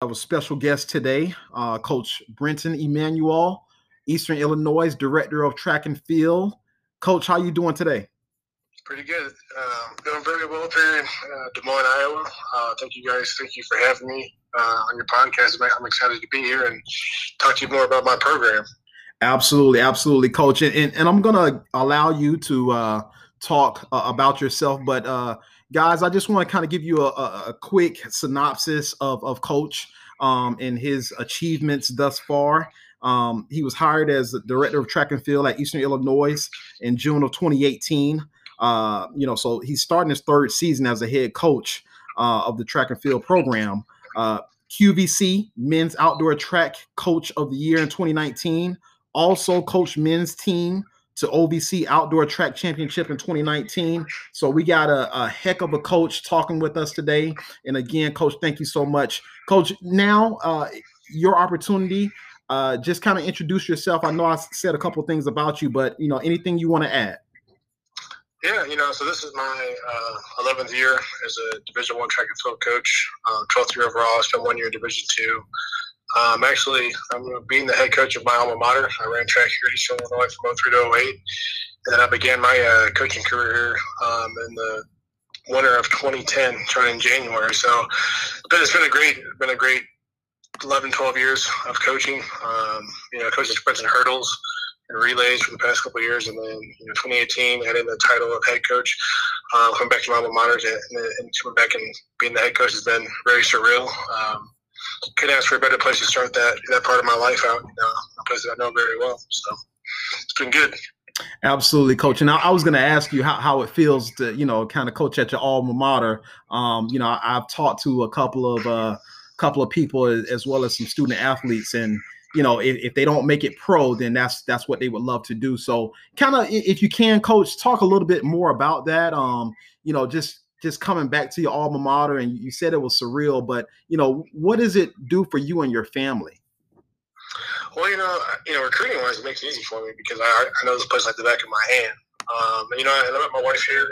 Our special guest today, Coach Brenton Emanuel, Eastern Illinois, Director of Track and Field. Coach, how you doing today? Pretty good. Doing very well up here in Des Moines, Iowa. Thank you guys. Thank you for having me on your podcast. I'm excited to be here and talk to you more about my program. Absolutely. Absolutely, Coach. And I'm going to allow you to talk about yourself, but guys, I just want to kind of give you a quick synopsis of Coach and his achievements thus far. He was hired as the Director of Track and Field at Eastern Illinois in June of 2018. So he's starting his third season as a head coach of the track and field program. QVC Men's Outdoor Track Coach of the Year in 2019. Also coached men's team to OVC Outdoor Track Championship in 2019. So we got a heck of a coach talking with us today. And again, Coach, thank you so much. Coach, now your opportunity, just kind of introduce yourself. I know I said a couple things about you, but, anything you want to add? Yeah, so this is my 11th year as a Division I track and field coach, 12th year overall. I spent 1 year in Division II. I'm being the head coach of my alma mater. I ran track here at Eastern Illinois from 03 to 08, and then I began my coaching career in the winter of 2010, starting in January. So it's been a great 11, 12 years of coaching. Coaching sprints and hurdles and relays for the past couple of years, and then 2018 added the title of head coach. Coming back to my alma mater and coming back and being the head coach has been very surreal. Couldn't ask for a better place to start that part of my life out, a place that I know very well. So it's been good. Absolutely, Coach. And I was going to ask you how it feels to, kind of coach at your alma mater. I've talked to a couple of people as well as some student athletes, and if they don't make it pro, then that's what they would love to do. So kind of, if you can, Coach, talk a little bit more about that. Just coming back to your alma mater, and you said it was surreal, but what does it do for you and your family? Well, recruiting wise, it makes it easy for me because I know this place like the back of my hand. And I met my wife here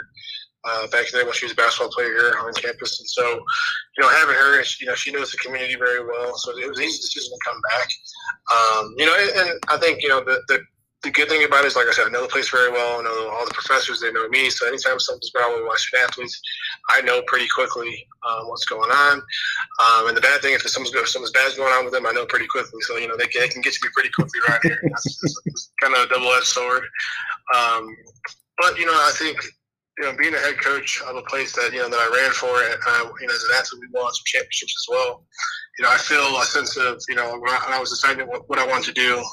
back in the day when she was a basketball player here on campus, and so having her, she knows the community very well, so it was an easy decision to come back. And I think the good thing about it is, like I said, I know the place very well. I know all the professors; they know me. So anytime something's going on with my student athletes, I know pretty quickly what's going on. And the bad thing is, if something's bad's going on with them, I know pretty quickly. So they can get to me pretty quickly right here. It's kind of a double-edged sword. I think being a head coach of a place that that I ran for, and as an athlete, we won some championships as well. I feel a sense of, when I was deciding what I wanted to do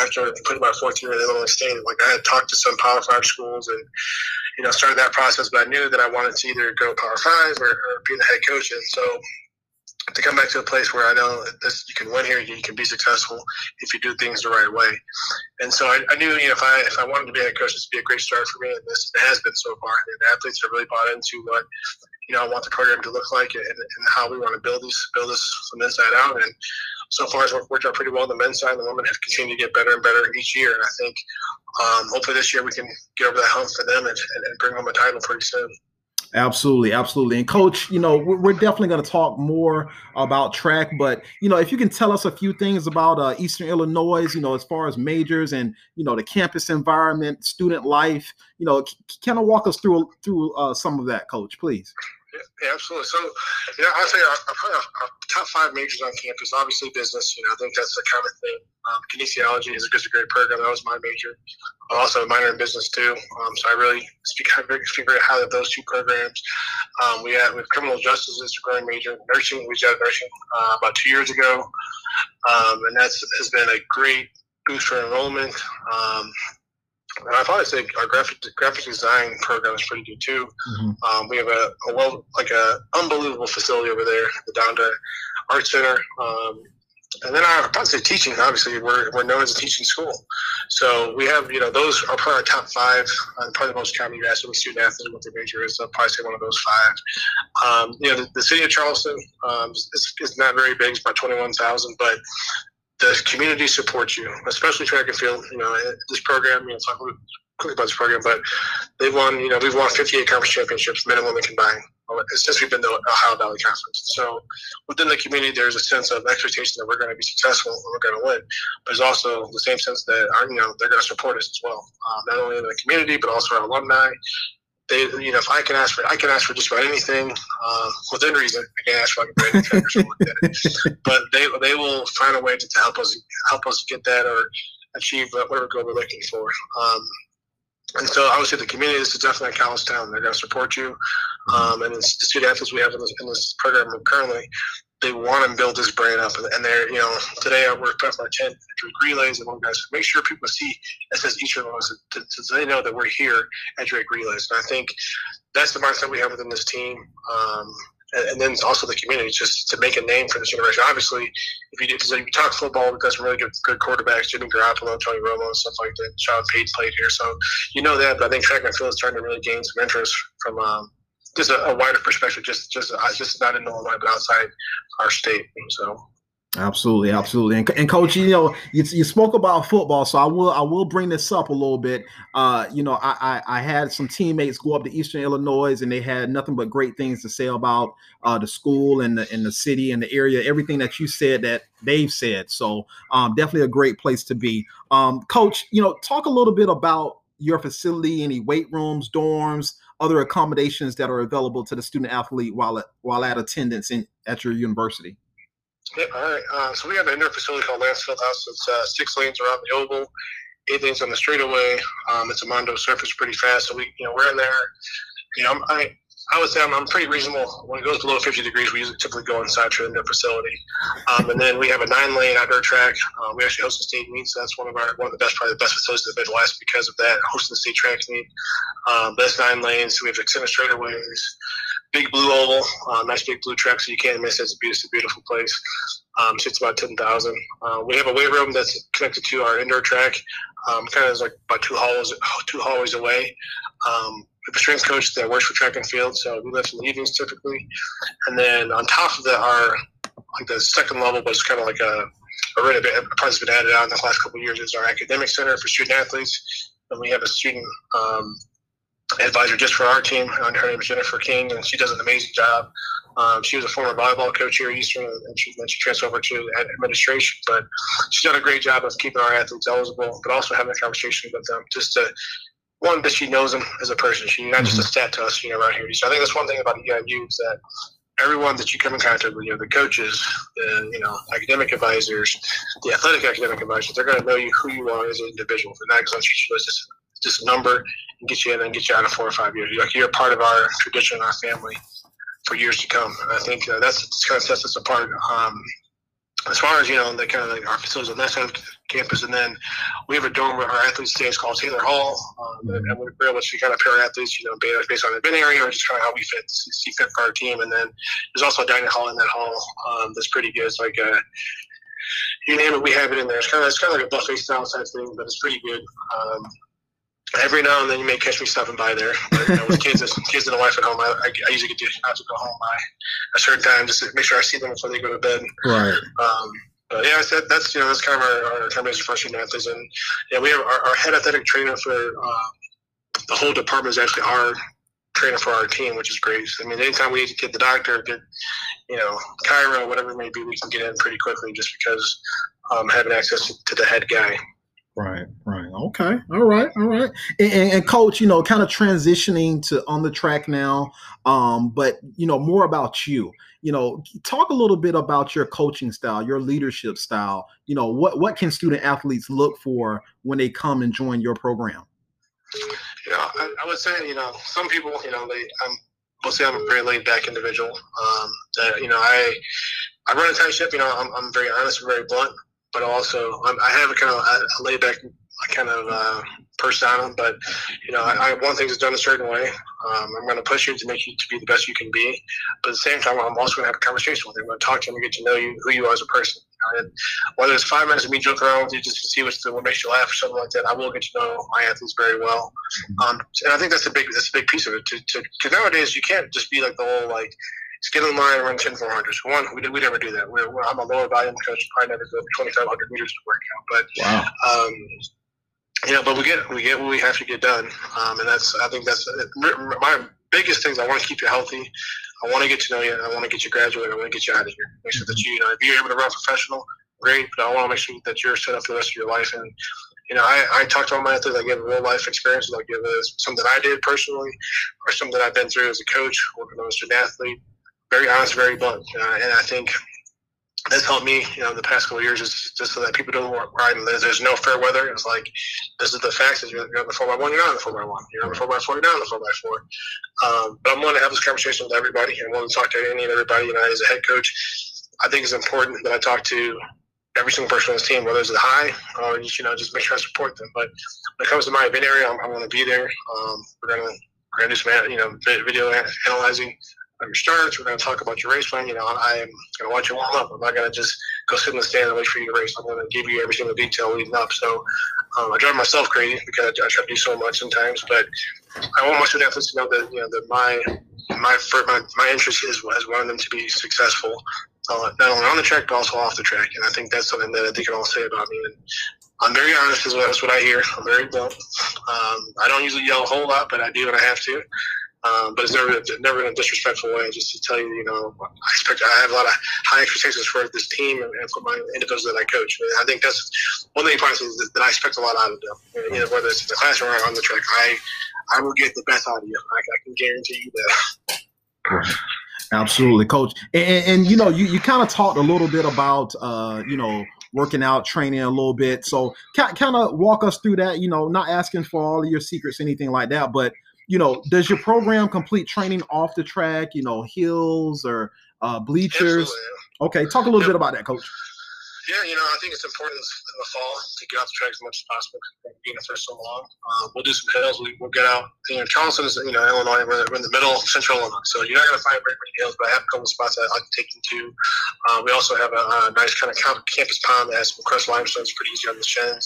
after putting my fourth year in Illinois State, like I had talked to some Power 5 schools and, started that process, but I knew that I wanted to either go Power 5 or be the head coach. And so to come back to a place where I know that you can win here, you can be successful if you do things the right way. And so I knew, if I wanted to be a head coach, this would be a great start for me, and this has been so far. And the athletes have really bought into what I want the program to look like and how we want to build this from the inside out. And so far, it's worked out pretty well on the men's side, and the women have continued to get better and better each year. And I think hopefully this year we can get over that hump for them and bring home a title pretty soon. Absolutely. Absolutely. And Coach, we're definitely going to talk more about track, but, if you can tell us a few things about Eastern Illinois, as far as majors and, the campus environment, student life, kind of walk us through some of that, Coach, please. Yeah, absolutely. So, I'd say our top 5 majors on campus, obviously business, I think that's the kind of thing. Kinesiology is a great program. That was my major. Also a minor in business too. So I really speak very highly of those 2 programs. We have criminal justice is a growing major. Nursing, we started nursing about 2 years ago. And that has been a great boost for enrollment. And I'd probably say our graphic design program is pretty good too. Mm-hmm. We have a unbelievable facility over there, the Donda Art Center. And then I'd probably say teaching. Obviously, we're known as a teaching school, so we have those are probably our top 5. Probably the most common. You ask a student athlete what their major is, I'll probably say one of those 5. The city of Charleston is not very big; it's about 21,000, but the community supports you, especially track and field. This program, talk quickly about this program, but we've won 58 conference championships, men and women combined. since we've been to Ohio Valley Conference. So within the community, there's a sense of expectation that we're going to be successful and we're going to win. But there's also the same sense that they're going to support us as well, not only in the community but also our alumni. They, if I can ask for just about anything within reason. I can ask for like a or something like that. But they will find a way to help us get that or achieve whatever goal we're looking for. And so I would say the community, this is definitely a college town. They're going to support you. And the student athletes we have in this program currently, they want to build this brand up. And they're, today I worked with my 10 Drake Relays and one guys make sure people see it says Eastern Illinois, so they know that we're here at Drake Relays. And I think that's the mindset we have within this team. And then also the community, just to make a name for this generation. Obviously, if you talk football, we've got some really good quarterbacks, Jimmy Garoppolo, Tony Romo, and stuff like that. Sean Payton played here, so that. But I think track and field is starting to really gain some interest from just a wider perspective, just not in Illinois, but outside our state. So. Absolutely, absolutely, and Coach, you spoke about football, so I will bring this up a little bit. I had some teammates go up to Eastern Illinois, and they had nothing but great things to say about the school and the city and the area, everything that you said that they've said. So, definitely a great place to be. Coach, talk a little bit about your facility, any weight rooms, dorms, other accommodations that are available to the student athlete while at attendance at your university. Yeah, all right. So we have an indoor facility called Lancefield House. It's 6 lanes around the oval, 8 lanes on the straightaway. It's a Mondo surface, pretty fast. So we're in there. I would say I'm pretty reasonable. When it goes below 50 degrees, we usually typically go inside to the indoor facility. And then we have a 9-lane outdoor track. We actually host the state meet, so that's one of the best facilities in the Midwest because of that, hosting the state track meet. That's 9 lanes. We have extended straightaways. Big blue oval, nice big blue track, so you can't miss it. It's a beautiful place. It's about 10,000. We have a weight room that's connected to our indoor track, kind of is like about two hallways away. We have a strength coach that works for track and field, so we lift in the evenings typically. And then on top of that are like the second level, but it's kind of like a part's been added on in the last couple of years, is our academic center for student athletes. And we have a student advisor just for our team. Her name is Jennifer King, and she does an amazing job. She was a former volleyball coach here at Eastern, and then she transferred over to administration. But she's done a great job of keeping our athletes eligible, but also having a conversation with them just to, one, that she knows them as a person. She's not just a stat to us, around here. So I think that's one thing about EIU is that everyone that you come in contact with, the coaches, the academic advisors, the athletic academic advisors, they're going to know you, who you are as an individual. They're not going to treat you as just a number and get you in and get you out of 4 or 5 years. You're a part of our tradition, our family for years to come. And I think that's kind of sets us apart. As far as, the kind of like our facilities on that side of campus, and then we have a dorm where our athletes stay. It's called Taylor Hall, and we're able to kind of pair athletes, based on the event area or just kind of how we see fit for our team. And then there's also a dining hall in that hall that's pretty good. It's like you name it, we have it in there. It's kind of like a buffet style type thing, but it's pretty good. Every now and then you may catch me stopping by there. But, with kids and a wife at home, I usually have to go home by a certain time just to make sure I see them before they go to bed. Right. But yeah, that's kind of our termination for student athletes. And we have our head athletic trainer for the whole department is actually our trainer for our team, which is great. I mean, anytime we need to get the doctor, get chiro, whatever it may be, we can get in pretty quickly just because having access to the head guy. Right. Okay. All right. And Coach, kind of transitioning to on the track now, but, more about you. Talk a little bit about your coaching style, your leadership style. What can student athletes look for when they come and join your program? I would say, some people, we'll say I'm a very laid back individual. I run a tight ship. I'm very honest and very blunt. But also, I have a kind of a laid-back kind of persona. But I want things done a certain way. I'm going to push you to make you to be the best you can be. But at the same time, I'm also going to have a conversation with you. I'm going to talk to you and get to know you, who you are as a person. And whether it's 5 minutes of me joking around with you just to see what makes you laugh or something like that, I will get to know my athletes very well. And I think that's a big piece of it. Because nowadays you can't just be like the whole like. Get in line and run 10 400s. One, we never do that. I'm a lower volume coach. Probably never go 2,500 meters to work out. But wow. But we get what we have to get done. And that's I think that's my biggest things, I want to keep you healthy. I want to get to know you. I want to get you graduated. I want to get you out of here. Make sure that you, you know, if you're able to run professional, great. But I want to make sure that you're set up for the rest of your life. And, you know, I talk to all my athletes. I give real life experiences. I give something that I did personally or something that I've been through as a coach, working as an athlete. Very honest, very blunt. And I think that's helped me, you know, the past couple of years, is just so that people don't ride. There's no fair weather. It's like, this is the facts. You're on the 4x1, you're not on the 4x1. You're on the 4x4, you're not on the 4x4. But I'm willing to have this conversation with everybody. I'm willing to talk to any and everybody. You know, as a head coach, I think it's important that I talk to every single person on this team, whether it's the high or, you know, just make sure I support them. But when it comes to my event area, I'm going to be there. We're going to do some, you know, video analyzing. Your starts, we're going to talk about your race plan. You know, I'm going to watch you warm up. I'm not going to just go sit in the stand and wait for you to race. I'm going to give you every single detail leading up. So I drive myself crazy because I try to do so much sometimes. But I want my student athletes to know that, you know, that my interest is wanting them to be successful, not only on the track but also off the track. And I think that's something that they can all say about me. And I'm very honest. That's what I hear. I'm very blunt. I don't usually yell a whole lot, but I do when I have to. But it's never in a disrespectful way. Just to tell you, you know, I have a lot of high expectations for this team and for my individuals that I coach. And I think that's one of the parts that I expect a lot out of them. And, you know, whether it's in the classroom or on the track, I will get the best out of you. I can guarantee you that. Absolutely, Coach. And you know, you kind of talked a little bit about, you know, working out, training a little bit. So kind of walk us through that. You know, not asking for all of your secrets, anything like that, but. You know, does your program complete training off the track, you know, hills or bleachers? Absolutely, yeah. Okay, talk a little bit about that, Coach. Yeah, you know, I think it's important in the fall to get off the track as much as possible because being there for so long. We'll do some hills. We'll get out. You know, Charleston is, you know, Illinois. We're in the middle, central Illinois. So you're not going to find very many hills, but I have a couple spots that I can take you to. We also have a nice kind of campus pond that has some crushed limestone. It's pretty easy on the shins.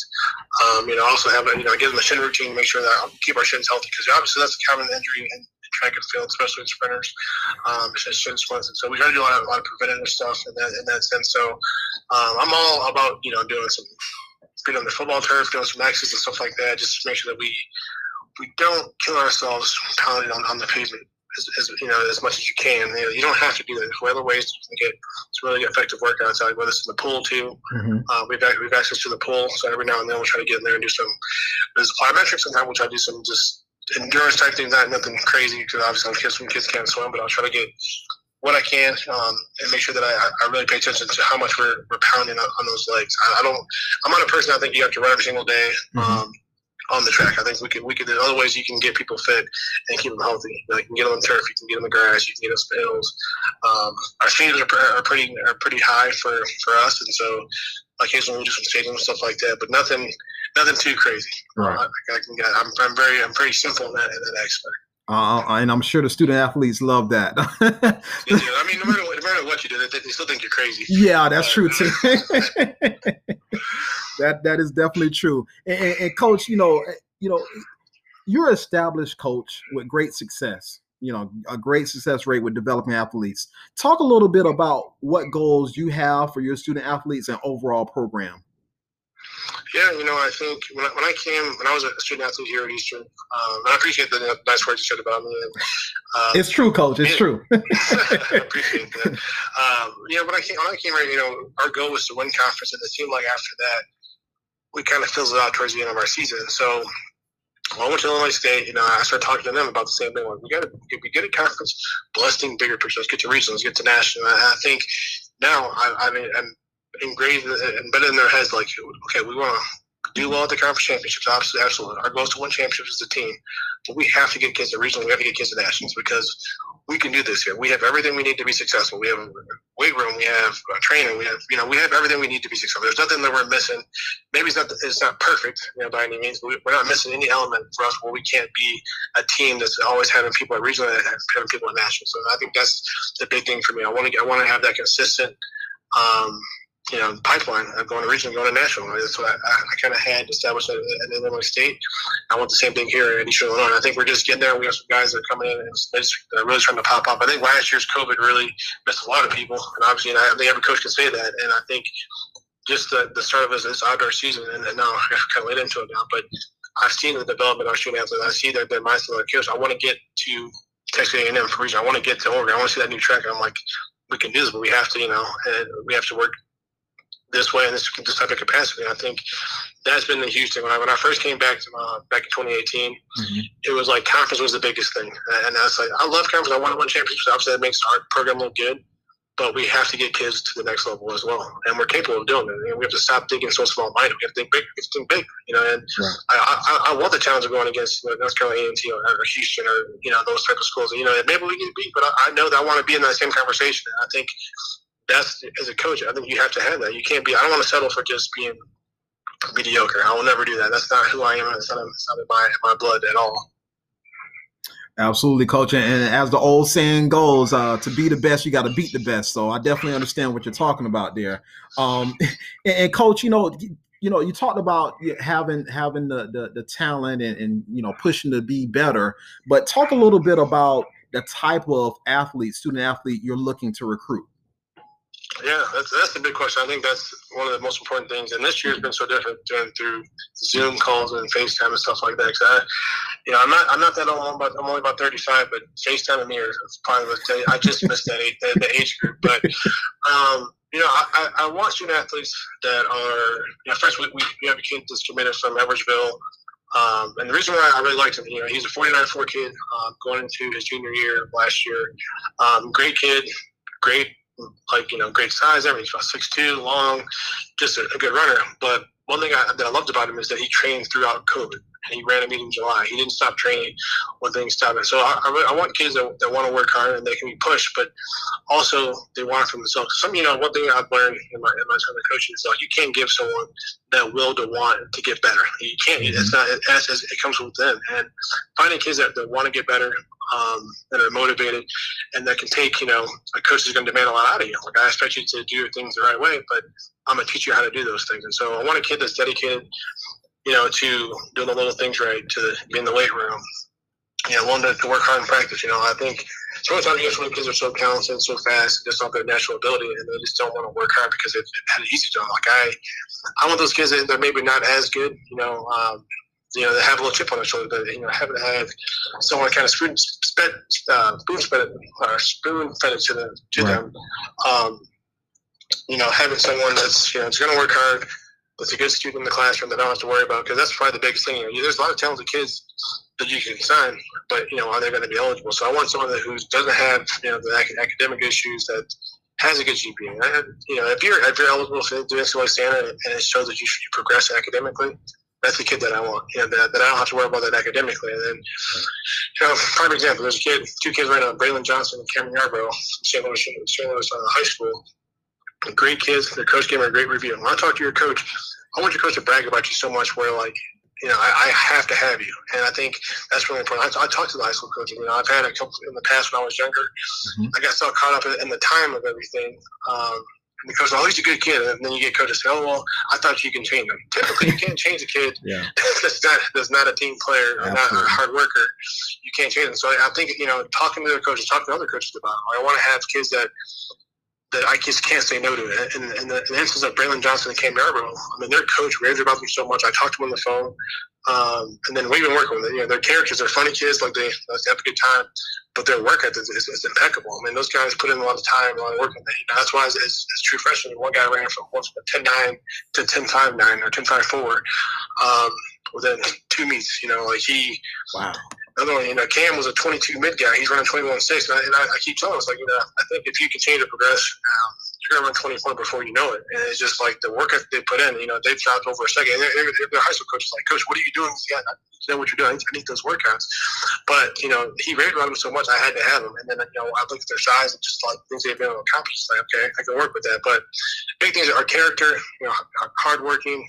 You know, I also have, you know, I give them a shin routine to make sure that I keep our shins healthy because obviously that's a common injury in track and field, especially in sprinters. It's shin splints. And so we try to do a lot of preventative stuff in that sense. So I'm all about, you know, doing some being on the football turf, doing some axes and stuff like that, just to make sure that we don't kill ourselves pounding on the pavement as you know, as much as you can. You know, you don't have to do that. There's other ways you can get some really effective workouts out, whether it's in the pool too. Mm-hmm. We've access to the pool, so every now and then we'll try to get in there and do some. There's plyometrics sometimes. We'll try to do some just endurance type things, nothing crazy because obviously some kids can't swim, but I'll try to get what I can and make sure that I really pay attention to how much we're pounding on those legs. I'm not a person I think you have to run every single day on the track. I think we could there's other ways you can get people fit and keep them healthy. You know, you can get them on turf, you can get them on the grass, you can get us hills. Our stadiums are pretty high for us, and so occasionally we'll do some stadium stuff like that, but nothing too crazy. Right. I'm pretty simple in that aspect. And I'm sure the student athletes love that. Yeah, I mean, no matter what you do, they still think you're crazy. Yeah, that's true too. that is definitely true. And Coach, you know, you're an established coach with great success. You know, a great success rate with developing athletes. Talk a little bit about what goals you have for your student athletes and overall program. Yeah, you know, I think when I was a student athlete here at Eastern, and I appreciate the nice words you said about me. It's true, Coach. It's true. I appreciate that. Yeah, when I came here, you know, our goal was to win conference, and it seemed like after that, we kind of fizzled out towards the end of our season. So when I went to Illinois State, you know, I started talking to them about the same thing. Like, we got to be good at conference, blessing bigger picture. Let's get to regional. Let's get to national. And I think now, I'm engraved and embedded in their heads, like, okay, we want to do well at the conference championships. Obviously, absolutely, our goal is to win championships as a team, but we have to get kids to regional. We have to get kids to nationals because we can do this here. We have everything we need to be successful. We have a weight room. We have a trainer. We have, you know, we have everything we need to be successful. There's nothing that we're missing. Maybe it's not perfect, you know, by any means, but we're not missing any element for us where we can't be a team that's always having people at regional and having people at national. So I think that's the big thing for me. I want to have that consistent, you know, pipeline of going to regional, going to national. That's what I kind of had established at Illinois State. I want the same thing here at Eastern Illinois. I think we're just getting there. We have some guys that are coming in and they're really trying to pop up. I think last year's COVID really missed a lot of people, and obviously, I think every coach can say that. And I think just the start of this outdoor season, and now I kind of late into it now, but I've seen the development of our student athletes. I see that their mindset, like, coach, I want to get to Texas A&M for a reason. I want to get to Oregon. I want to see that new track. And I'm like, we can do this, but we have to, you know, we have to work this way and this type of capacity. And I think that's been the huge thing. When I first came back to back in 2018, mm-hmm. it was like conference was the biggest thing. And I was like, I love conference. I want to win championships. Obviously, that makes our program look good. But we have to get kids to the next level as well, and we're capable of doing it. And we have to stop thinking so small-minded. We have to think big. We have to think big, you know. And right. I want the challenge of going against, you know, North Carolina A&T or Houston or, you know, those type of schools. You know, and maybe we can beat, but I know that I want to be in that same conversation. And I think that's, as a coach, I think you have to have that. You can't be. I don't want to settle for just being mediocre. I will never do that. That's not who I am. It's not in my blood at all. Absolutely, Coach. And as the old saying goes, to be the best, you got to beat the best. So I definitely understand what you're talking about there. And Coach, you know, you talked about having the talent and you know, pushing to be better. But talk a little bit about the type of athlete, student athlete you're looking to recruit. Yeah, that's the big question. I think that's one of the most important things. And this year has been so different through Zoom calls and FaceTime and stuff like that. I'm not that old. I'm only about 35, but FaceTime and me are probably the day. I just missed that the age group. But you know, I want student athletes that are, you know, first we have a kid that's committed from Edwardsville. And the reason why I really liked him, you know, he's a 49.4 kid going into his junior year last year. Great kid, great. Like, you know, great size, everything's about 6'2", long, just a good runner. But one thing that I loved about him is that he trained throughout COVID, and he ran a meet in July. He didn't stop training when things stopped. And so I want kids that want to work hard and they can be pushed, but also they want it for themselves. Some, you know, one thing I've learned in my time of coaching is, like, you can't give someone that will to want to get better. You can't. It's not. It comes with them. And finding kids that want to get better, that are motivated, and that can take, you know, a coach is going to demand a lot out of you. Like, I expect you to do things the right way, but I'm going to teach you how to do those things. And so I want a kid that's dedicated, you know, to doing the little things right, to be in the weight room, you know, wanting to work hard in practice. You know, I think so many times when kids are so talented, so fast, just off their natural ability, and they just don't want to work hard because they've had an easy job. Like, I want those kids that are maybe not as good, you know, they have a little chip on their shoulder, but, you know, haven't had someone kind of spoon fed it to them. You know, having someone that's, you know, it's going to work hard, that's a good student in the classroom that I don't have to worry about, because that's probably the biggest thing. You know, there's a lot of talented kids that you can sign, but, you know, are they going to be eligible? So I want someone who doesn't have, you know, the academic issues, that has a good GPA. You know, if you're eligible for the NCAA standard and it shows that you should progress academically, that's the kid that I want, you know, that I don't have to worry about that academically. And then, you know, prime example, there's two kids right now, Braylon Johnson and Cameron Yarbrough, from St. Louis high school. Great kids. Their coach gave me a great review. When I talk to your coach, I want your coach to brag about you so much where, like, you know, I have to have you. And I think that's really important. I talked to the high school coaches. You know, I've had a couple in the past when I was younger. Mm-hmm. I got so caught up in the time of everything. And the coach, oh, he's a good kid. And then you get coaches say, oh, well, I thought you can change him. Typically, you can't change a kid that's not a team player or not a hard worker. You can't change them. So I think, you know, talking to their coaches, talking to other coaches about them. I want to have kids that I just can't say no to it. And in the instance of Braylon Johnson and Cam Yarbrough, I mean, their coach raved about them so much. I talked to them on the phone, and then we've been working with them. You know, their characters, they're funny kids, like they have a good time, but their work ethic is impeccable. I mean, those guys put in a lot of time, a lot of work. And that's why as true freshmen, one guy ran from 10.9 to 10.59 or 10.54 within two meets. You know, like he – wow. Another one, you know, Cam was a 22 mid guy. He's running 21.6, and I keep telling him, it's like, you know, I think if you continue to progress, you're going to run 24 before you know it. And it's just like the work they put in. You know, they've dropped over a second. And their high school coach is like, Coach, what are you doing? Yeah, I know what you're doing. I need those workouts. But, you know, he rated on him so much, I had to have him. And then, you know, I looked at their size and just like things they've been able to accomplish. It's like, okay, I can work with that. But big things are character, you know, hardworking.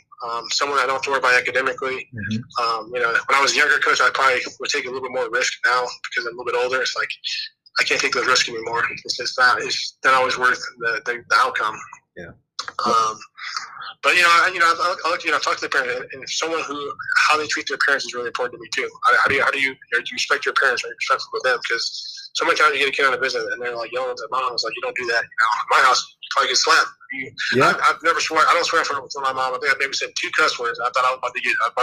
Someone I don't have to worry about academically. Mm-hmm. You know, when I was a younger coach, I probably would take a little bit more risk. Now, because I'm a little bit older, it's like I can't take those risks anymore. It's just not. It's not always worth the outcome. Yeah. But I talk to the parents, and someone who how they treat their parents is really important to me too. How do you respect your parents? Are you respectful with them? Because so many times you get a kid out of business and they're like yelling at their mom. It's like, you don't do that. You know, at my house, you probably get slapped. Yeah. I've never swear. I don't swear for my mom. I think I maybe said 2 cuss words. I thought I was about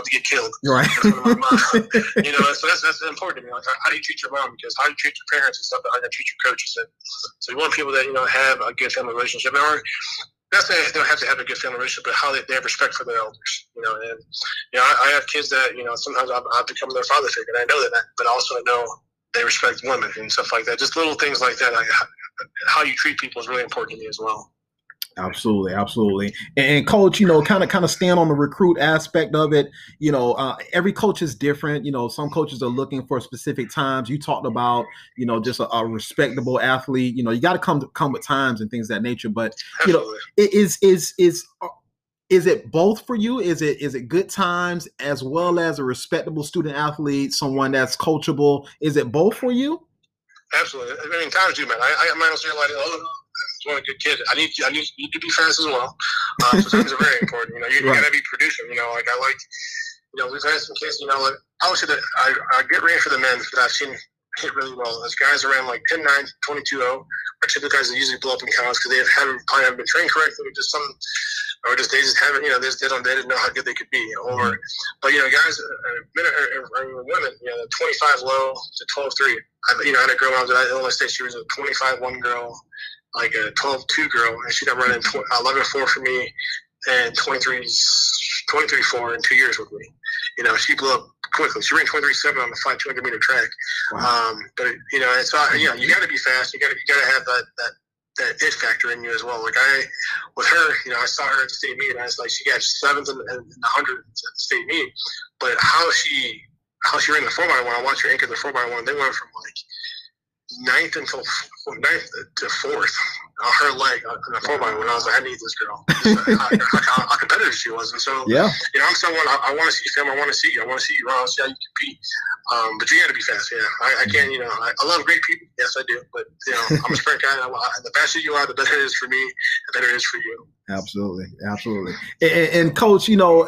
to get killed. Right. My mom. You know, so that's important to me. Like, how do you treat your mom? Because how you treat your parents and stuff, how you treat your coaches. And so you want people that, you know, have a good family relationship. Or that's they don't have to have a good family relationship, but how they have respect for their elders. You know, and you know, I have kids that, you know, sometimes I've become their father figure, and I know that, but also I know they respect women and stuff like that. Just little things like that. Like, how you treat people is really important to me as well. Absolutely, absolutely. And coach, you know, kind of stand on the recruit aspect of it. You know, every coach is different. You know, some coaches are looking for specific times. You talked about, you know, just a respectable athlete. You know, you got to come with times and things of that nature. But absolutely. You know, is it both for you? Is it good times as well as a respectable student athlete, someone that's coachable? Is it both for you? Absolutely. I mean, times do matter. I might not say a lot of. Want a good kid. I need you to be fast as well. So times are very important. You know, you gotta be producing. You know, like I like. You know, we've had some kids. You know, like obviously that I get ran for the men because I've seen hit really well. Those guys around like 10-9, 22-0 are typical guys that usually blow up in college because they haven't been trained correctly or just something. Or just they just haven't, you know, they didn't know how good they could be. Or, but you know, guys, men or women, you know, 25 low to 12-3. You know, I had a girl when I was at Illinois State. She was a 25-1 girl, like a 12-2 girl, and she got running 11-4 for me and 23-4 in 2 years with me. You know, she blew up quickly. She ran 23-7 on the 500-meter track. Wow. But you know, it's you know, you got to be fast. You got to have that it factor in you as well. Like I, with her, you know, I saw her at the state meet, and I was like, she got 7th and 100th at the state meet. But how she ran the 4x1, I watched her anchor the 4x1. They went from like 9th until 9th to 4th on her leg on the 4x1. I was like, I need this girl. How competitive she was. And so, yeah, you know, I'm someone I want to see film. I want to see you. I want to see how you compete. But you got to be fast. Yeah, I can't. You know, I love great people. Yes, I do. But you know, I'm a sprint guy. And the faster you are, the better it is for me. The better it is for you. Absolutely, absolutely. And coach, you know,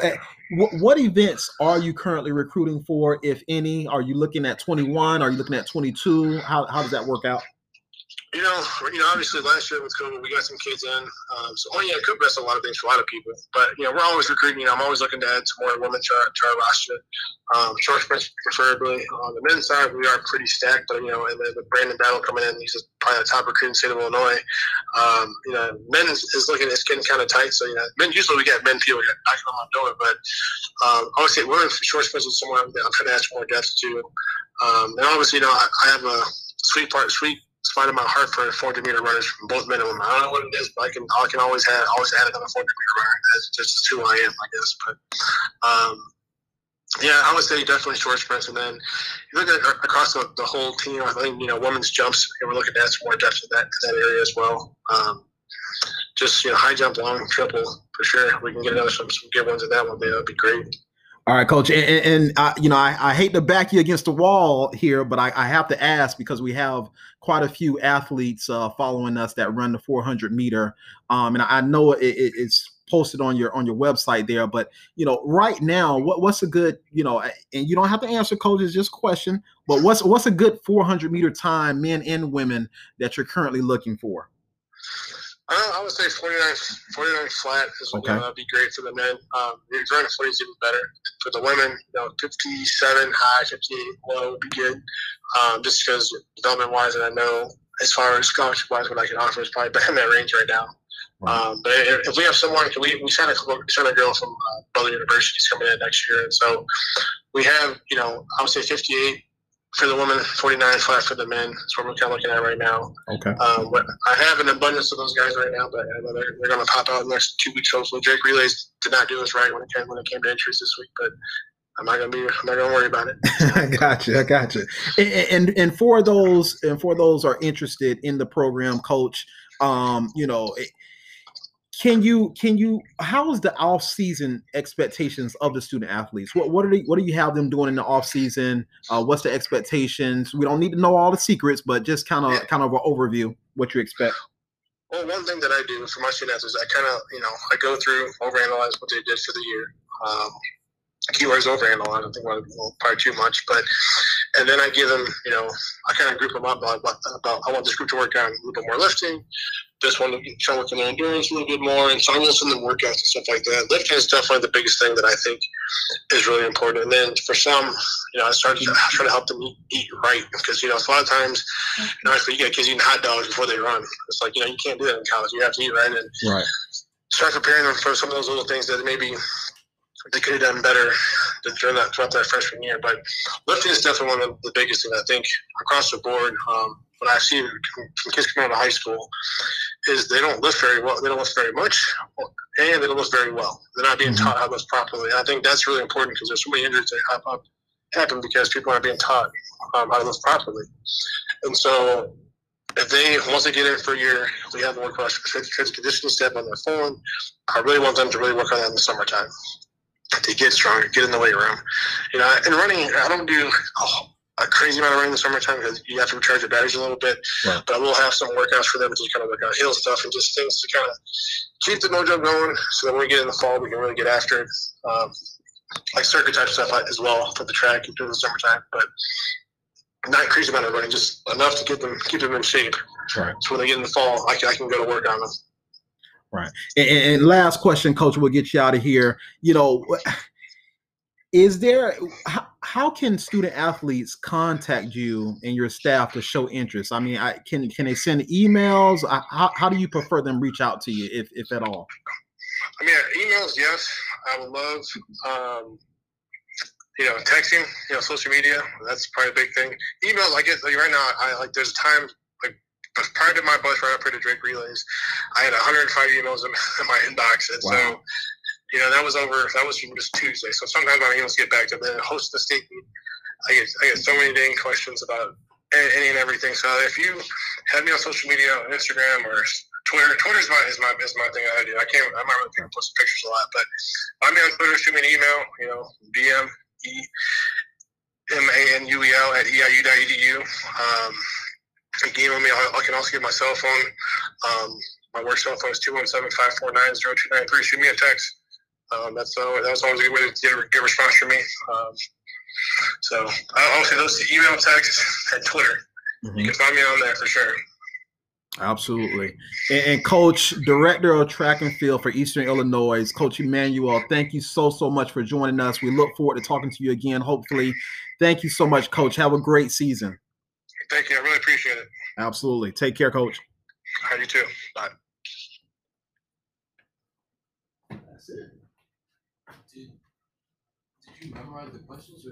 what events are you currently recruiting for, if any? Are you looking at 21? Are you looking at 22? How does that work out? You know, obviously last year with COVID, we got some kids in. COVID that's a lot of things for a lot of people. But, you know, we're always recruiting. You know, I'm always looking to add some more women to our roster. Short sprints preferably. On the men's side, we are pretty stacked. But, you know, and the Brandon Battle coming in, he's probably the top recruit in the state of Illinois. You know, men's it's getting kind of tight. So, you know, men, usually we got men people knocking on my door. But I would say women for short sprints is someone I'm going to add some more depth to. And obviously, you know, I have a sweet spot in my heart for 400-meter runners from both men and women. I don't know what it is, but I can always add another 400-meter runner. That's just who I am, I guess. But yeah, I would say definitely short sprints. And then you look at across the whole team. I think, you know, women's jumps. And we're looking to add some more depth in that area as well. Just, you know, high jump, long, triple for sure. We can get another some good ones in that one. That would be great. All right, coach. And you know, I hate to back you against the wall here, but I have to ask because we have quite a few athletes following us that run the 400-meter. And I know it's posted on your website there, but you know, right now, what's a good, you know, and you don't have to answer, coach, it's just a question, but what's a good 400-meter time, men and women, that you're currently looking for? I would say 49 flat is okay. Would be great for the men. If you're in the 40s, even better. For the women, you know, 57 high, 58 low would be good. Just because development-wise, and I know as far as scholarship-wise, what I can offer is probably better in that range right now. Wow. But if we have someone, we signed a girl from Brother University's coming in next year. And so we have, you know, I would say 58. For the women, 49 flat for the men. That's what we're kind of looking at right now. Okay. I have an abundance of those guys right now, but I know they're going to pop out in the next 2 weeks. Hopefully, Drake Relays did not do us right when it came to entries this week, but I'm not going to worry about it. I gotcha. And for those are interested in the program, coach. You know. Can you? How is the off season expectations of the student athletes? What do you have them doing in the off season? What's the expectations? We don't need to know all the secrets, but just kind of an overview what you expect. Well, one thing that I do for my student athletes, I go through, overanalyze what they did for the year. he wears overhand a lot. I don't think we'll probably too much, but and then I give him, you know, I kind of group them up about I want this group to work on a little bit more lifting. This one trying to work on their endurance a little bit more, and so I'm listening to workouts and stuff like that. Lifting is definitely the biggest thing that I think is really important. And then for some, you know, I try to help them eat right, because, you know, a lot of times, you know, you get kids eating hot dogs before they run. It's like, you know, you can't do that in college. You have to eat right, and start preparing them for some of those little things that maybe they could have done better during that throughout that freshman year. But lifting is definitely one of the biggest things I think across the board. What I see from kids coming out of high school is they don't lift very well, they don't lift very much, and they don't lift very well. They're not being taught how to lift properly. And I think that's really important, because there's so many injuries that happen because people aren't being taught how to lift properly. And so, if they, once they get in for a year, we have to work on our strength conditioning step on their form. I really want them to really work on that in the summertime, to get stronger, get in the weight room. You know, and running, I don't do a crazy amount of running in the summertime, because you have to recharge your batteries a little bit. Yeah. But I will have some workouts for them to kind of work out hill stuff and just things to kind of keep the mojo going, so that when we get in the fall, we can really get after it. Like circuit type stuff as well for the track during the summertime. But not a crazy amount of running, just enough to keep them in shape. Right. So when they get in the fall, I can go to work on them. Right. And last question, Coach, we'll get you out of here. You know, how can student athletes contact you and your staff to show interest? I mean, can they send emails? How do you prefer them reach out to you, if at all? I mean, emails, yes. I would love, you know, texting, you know, social media. That's probably a big thing. Emails, I guess, like right now, there's a time, but prior to my bus ride up here to Drake Relays, I had 105 emails in my inbox. And so, you know, that was from just Tuesday. So sometimes my emails get back to them. Host the state, I get so many dang questions about any and everything. So if you have me on social media, on Instagram or Twitter, Twitter's my thing I do. I'm not really posting pictures a lot, but I'm on Twitter, shoot me an email, you know, BMANUEL@eiu.edu. You can email me. I can also give my cell phone. My work cell phone is 217-549-0293. Shoot me a text. That was always a good way to get a response from me. So obviously those email, text, and Twitter. You can find me on there for sure. Absolutely. And Coach, Director of Track and Field for Eastern Illinois, Coach Emanuel, thank you so much for joining us. We look forward to talking to you again, hopefully. Thank you so much, Coach. Have a great season. Thank you. I really appreciate it. Absolutely. Take care, Coach. All right, you too. Bye. That's it. Did you memorize the questions?